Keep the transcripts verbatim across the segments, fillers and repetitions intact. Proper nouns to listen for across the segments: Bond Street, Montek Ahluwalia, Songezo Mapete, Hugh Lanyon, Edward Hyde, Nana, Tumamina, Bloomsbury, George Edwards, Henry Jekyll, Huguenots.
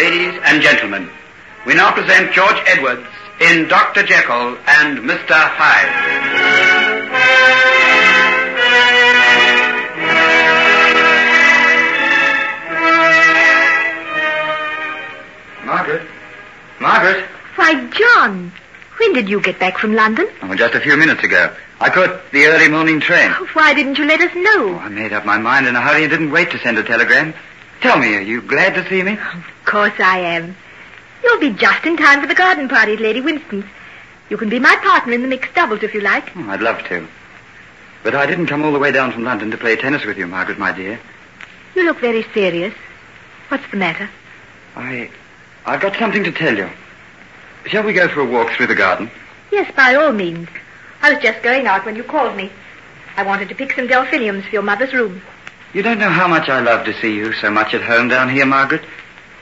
Ladies and gentlemen, we now present George Edwards in Doctor Jekyll and Mister Hyde. Margaret? Margaret? Why, John, when did you get back from London? Oh, just a few minutes ago. I caught the early morning train. Why didn't you let us know? Oh, I made up my mind in a hurry and didn't wait to send a telegram. Tell me, are you glad to see me? Of course I am. You'll be just in time for the garden party at Lady Winston's. You can be my partner in the mixed doubles if you like. Oh, I'd love to. But I didn't come all the way down from London to play tennis with you, Margaret, my dear. You look very serious. What's the matter? I... I've got something to tell you. Shall we go for a walk through the garden? Yes, by all means. I was just going out when you called me. I wanted to pick some delphiniums for your mother's room. You don't know how much I love to see you so much at home down here, Margaret.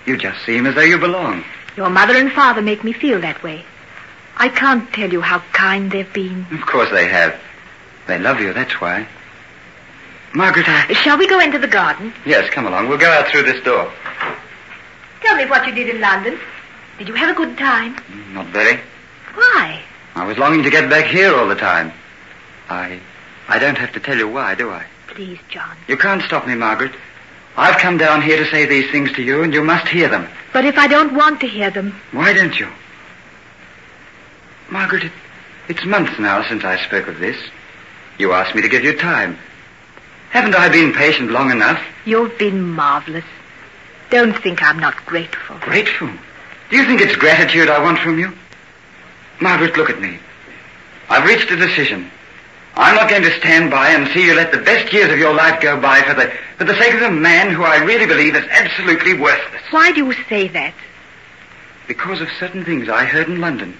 You just seem as though you belong. Your mother and father make me feel that way. I can't tell you how kind they've been. Of course they have. They love you, that's why. Margaret, I... Shall we go into the garden? Yes, come along. We'll go out through this door. Tell me what you did in London. Did you have a good time? Not very. Why? I was longing to get back here all the time. I... I don't have to tell you why, do I? Please, John. You can't stop me, Margaret. I've come down here to say these things to you, and you must hear them. But if I don't want to hear them... Why don't you? Margaret, it, it's months now since I spoke of this. You asked me to give you time. Haven't I been patient long enough? You've been marvelous. Don't think I'm not grateful. Grateful? Do you think it's gratitude I want from you? Margaret, look at me. I've reached a decision. I'm not going to stand by and see you let the best years of your life go by for the for the sake of a man who I really believe is absolutely worthless. Why do you say that? Because of certain things I heard in London.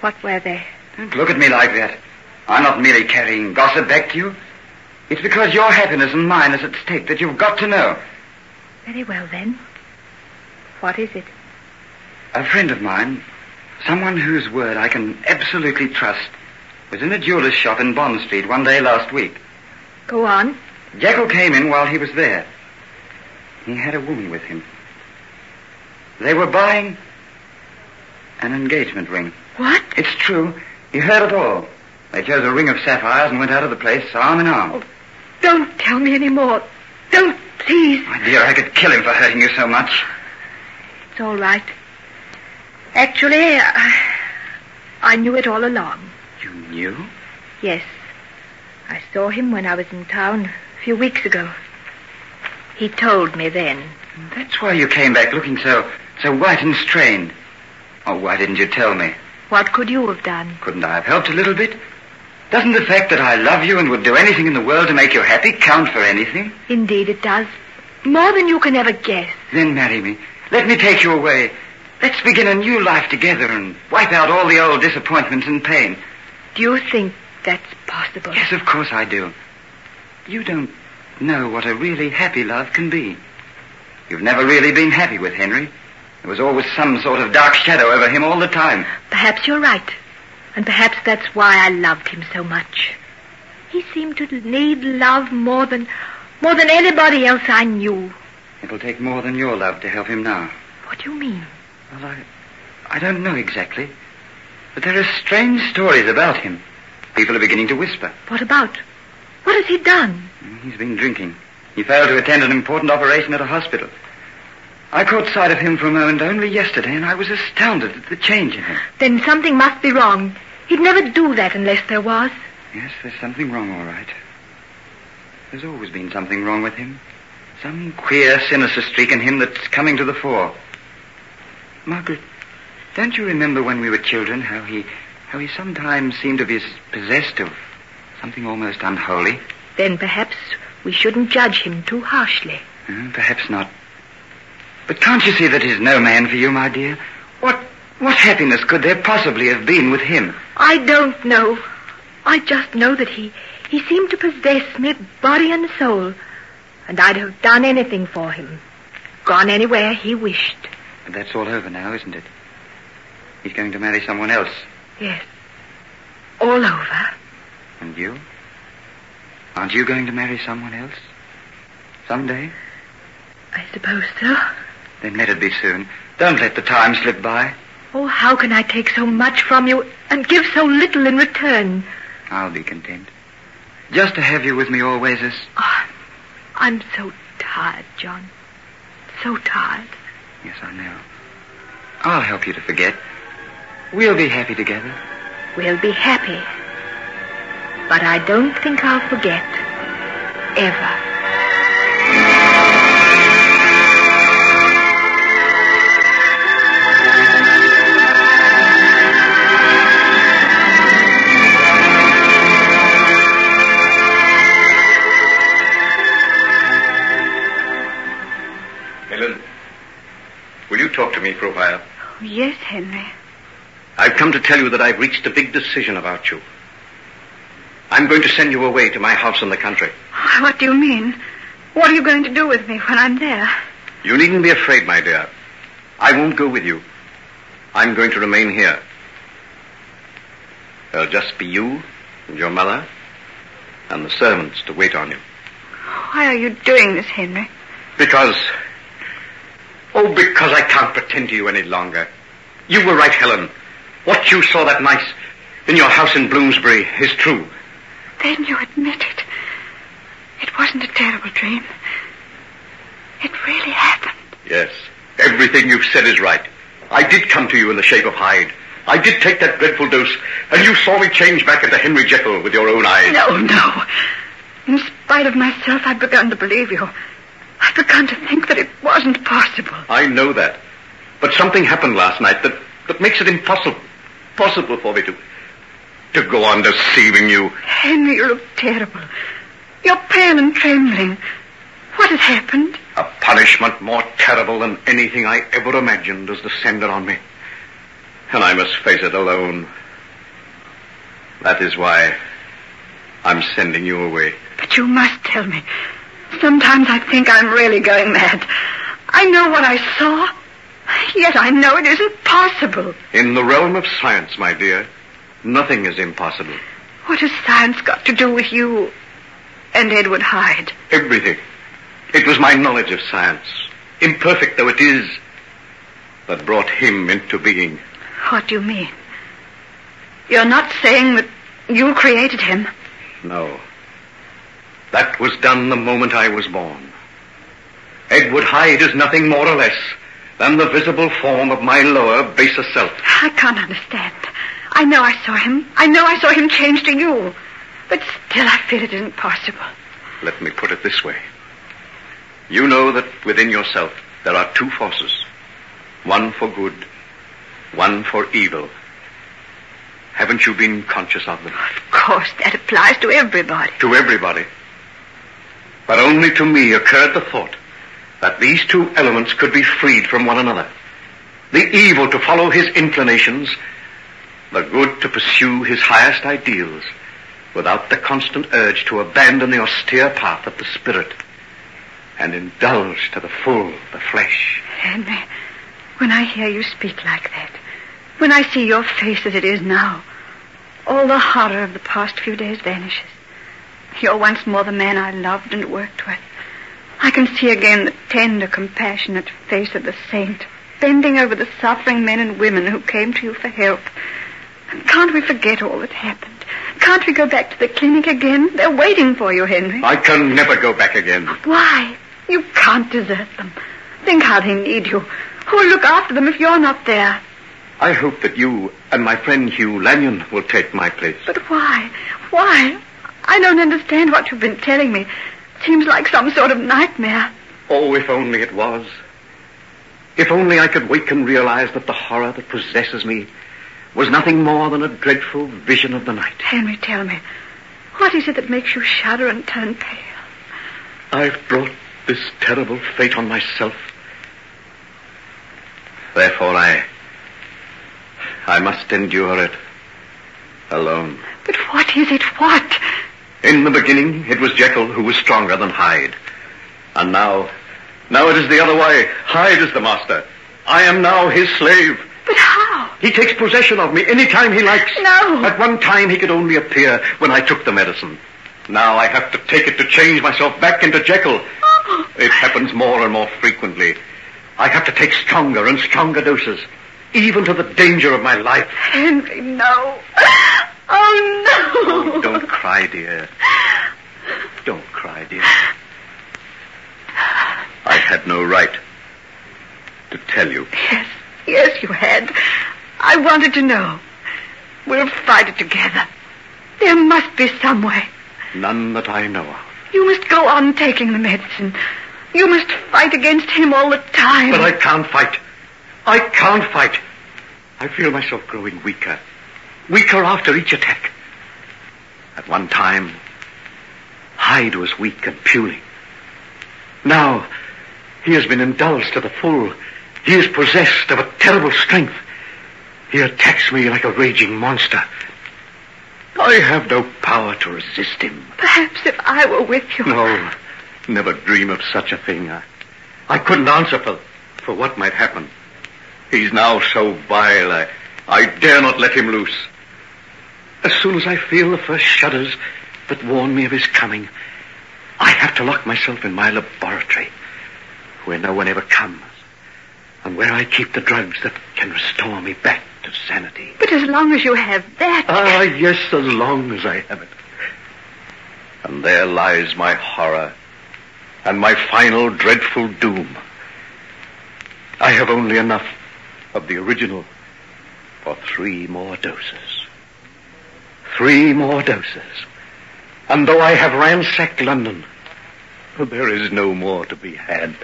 What were they? Don't look at me like that. I'm not merely carrying gossip back to you. It's because your happiness and mine is at stake that you've got to know. Very well, then. What is it? A friend of mine, someone whose word I can absolutely trust, was in a jeweller's shop in Bond Street one day last week. Go on. Jekyll came in while he was there. He had a woman with him. They were buying an engagement ring. What? It's true. You heard it all. They chose a ring of sapphires and went out of the place arm in arm. Oh, don't tell me any more. Don't, please. My dear, I could kill him for hurting you so much. It's all right. Actually, I, I knew it all along. You knew? Yes. I saw him when I was in town a few weeks ago. He told me then. That's why you came back looking so so white and strained. Oh, why didn't you tell me? What could you have done? Couldn't I have helped a little bit? Doesn't the fact that I love you and would do anything in the world to make you happy count for anything? Indeed it does. More than you can ever guess. Then marry me. Let me take you away. Let's begin a new life together and wipe out all the old disappointments and pain. Do you think that's possible? Yes, of course I do. You don't know what a really happy love can be. You've never really been happy with Henry. There was always some sort of dark shadow over him all the time. Perhaps you're right. And perhaps that's why I loved him so much. He seemed to need love more than, more than anybody else I knew. It'll take more than your love to help him now. What do you mean? Well, I, I don't know exactly. But there are strange stories about him. People are beginning to whisper. What about? What has he done? He's been drinking. He failed to attend an important operation at a hospital. I caught sight of him for a moment only yesterday, and I was astounded at the change in him. Then something must be wrong. He'd never do that unless there was. Yes, there's something wrong, all right. There's always been something wrong with him. Some queer, sinister streak in him that's coming to the fore. Margaret, don't you remember when we were children how he how he sometimes seemed to be possessed of something almost unholy? Then perhaps we shouldn't judge him too harshly. Uh, perhaps not. But can't you see that he's no man for you, my dear? What what happiness could there possibly have been with him? I don't know. I just know that he, he seemed to possess me, body and soul. And I'd have done anything for him. Gone anywhere he wished. But that's all over now, isn't it? He's going to marry someone else. Yes. All over. And you? Aren't you going to marry someone else? Someday? I suppose so. Then let it be soon. Don't let the time slip by. Oh, how can I take so much from you and give so little in return? I'll be content. Just to have you with me always is... Oh, I'm so tired, John. So tired. Yes, I know. I'll help you to forget. We'll be happy together. We'll be happy. But I don't think I'll forget. Ever. Will you talk to me for a while? Oh, yes, Henry. I've come to tell you that I've reached a big decision about you. I'm going to send you away to my house in the country. What do you mean? What are you going to do with me when I'm there? You needn't be afraid, my dear. I won't go with you. I'm going to remain here. There'll just be you and your mother and the servants to wait on you. Why are you doing this, Henry? Because... Oh, because I can't pretend to you any longer. You were right, Helen. What you saw that night in your house in Bloomsbury is true. Then you admit it. It wasn't a terrible dream. It really happened. Yes. Everything you've said is right. I did come to you in the shape of Hyde. I did take that dreadful dose, and you saw me change back into Henry Jekyll with your own eyes. No, no. In spite of myself, I've begun to believe you. I've begun to think that it wasn't possible. I know that. But something happened last night that, that makes it impossible possible for me to, to go on deceiving you. Henry, you look terrible. You're pale and trembling. What has happened? A punishment more terrible than anything I ever imagined has descended on me. And I must face it alone. That is why I'm sending you away. But you must tell me. Sometimes I think I'm really going mad. I know what I saw, yet I know it isn't possible. In the realm of science, my dear, nothing is impossible. What has science got to do with you and Edward Hyde? Everything. It was my knowledge of science, imperfect though it is, that brought him into being. What do you mean? You're not saying that you created him? No. That was done the moment I was born. Edward Hyde is nothing more or less than the visible form of my lower, baser self. I can't understand. I know I saw him. I know I saw him change to you. But still I feel it isn't possible. Let me put it this way. You know that within yourself there are two forces. One for good, one for evil. Haven't you been conscious of them? Of course, that applies to everybody. To everybody. But only to me occurred the thought that these two elements could be freed from one another. The evil to follow his inclinations, the good to pursue his highest ideals without the constant urge to abandon the austere path of the spirit and indulge to the full the flesh. Henry, when I hear you speak like that, when I see your face as it is now, all the horror of the past few days vanishes. You're once more the man I loved and worked with. I can see again the tender, compassionate face of the saint, bending over the suffering men and women who came to you for help. Can't we forget all that happened? Can't we go back to the clinic again? They're waiting for you, Henry. I can never go back again. Why? You can't desert them. Think how they need you. Who'll look after them if you're not there? I hope that you and my friend Hugh Lanyon will take my place. But why? Why? I don't understand what you've been telling me. It seems like some sort of nightmare. Oh, if only it was. If only I could wake and realize that the horror that possesses me was nothing more than a dreadful vision of the night. Henry, tell me, what is it that makes you shudder and turn pale? I've brought this terrible fate on myself. Therefore, I... I must endure it. Alone. But what is it? What? In the beginning, it was Jekyll who was stronger than Hyde. And now, now it is the other way. Hyde is the master. I am now his slave. But how? He takes possession of me any time he likes. No. At one time, he could only appear when I took the medicine. Now I have to take it to change myself back into Jekyll. Oh. It happens more and more frequently. I have to take stronger and stronger doses, even to the danger of my life. Henry, no. Oh, no. Oh, don't cry, dear. Don't cry, dear. I had no right to tell you. Yes, yes, you had. I wanted to know. We'll fight it together. There must be some way. None that I know of. You must go on taking the medicine. You must fight against him all the time. But I can't fight. I can't fight. I feel myself growing weaker. Weaker after each attack. At one time, Hyde was weak and puny. Now, he has been indulged to the full. He is possessed of a terrible strength. He attacks me like a raging monster. I have no power to resist him. Perhaps if I were with you... No, never dream of such a thing. I, I couldn't answer for, for what might happen. He's now so vile, I, I dare not let him loose. As soon as I feel the first shudders that warn me of his coming, I have to lock myself in my laboratory, where no one ever comes, and where I keep the drugs that can restore me back to sanity. But as long as you have that... Ah, yes, as long as I have it. And there lies my horror and my final dreadful doom. I have only enough of the original for three more doses. Three more doses. And though I have ransacked London, there is no more to be had.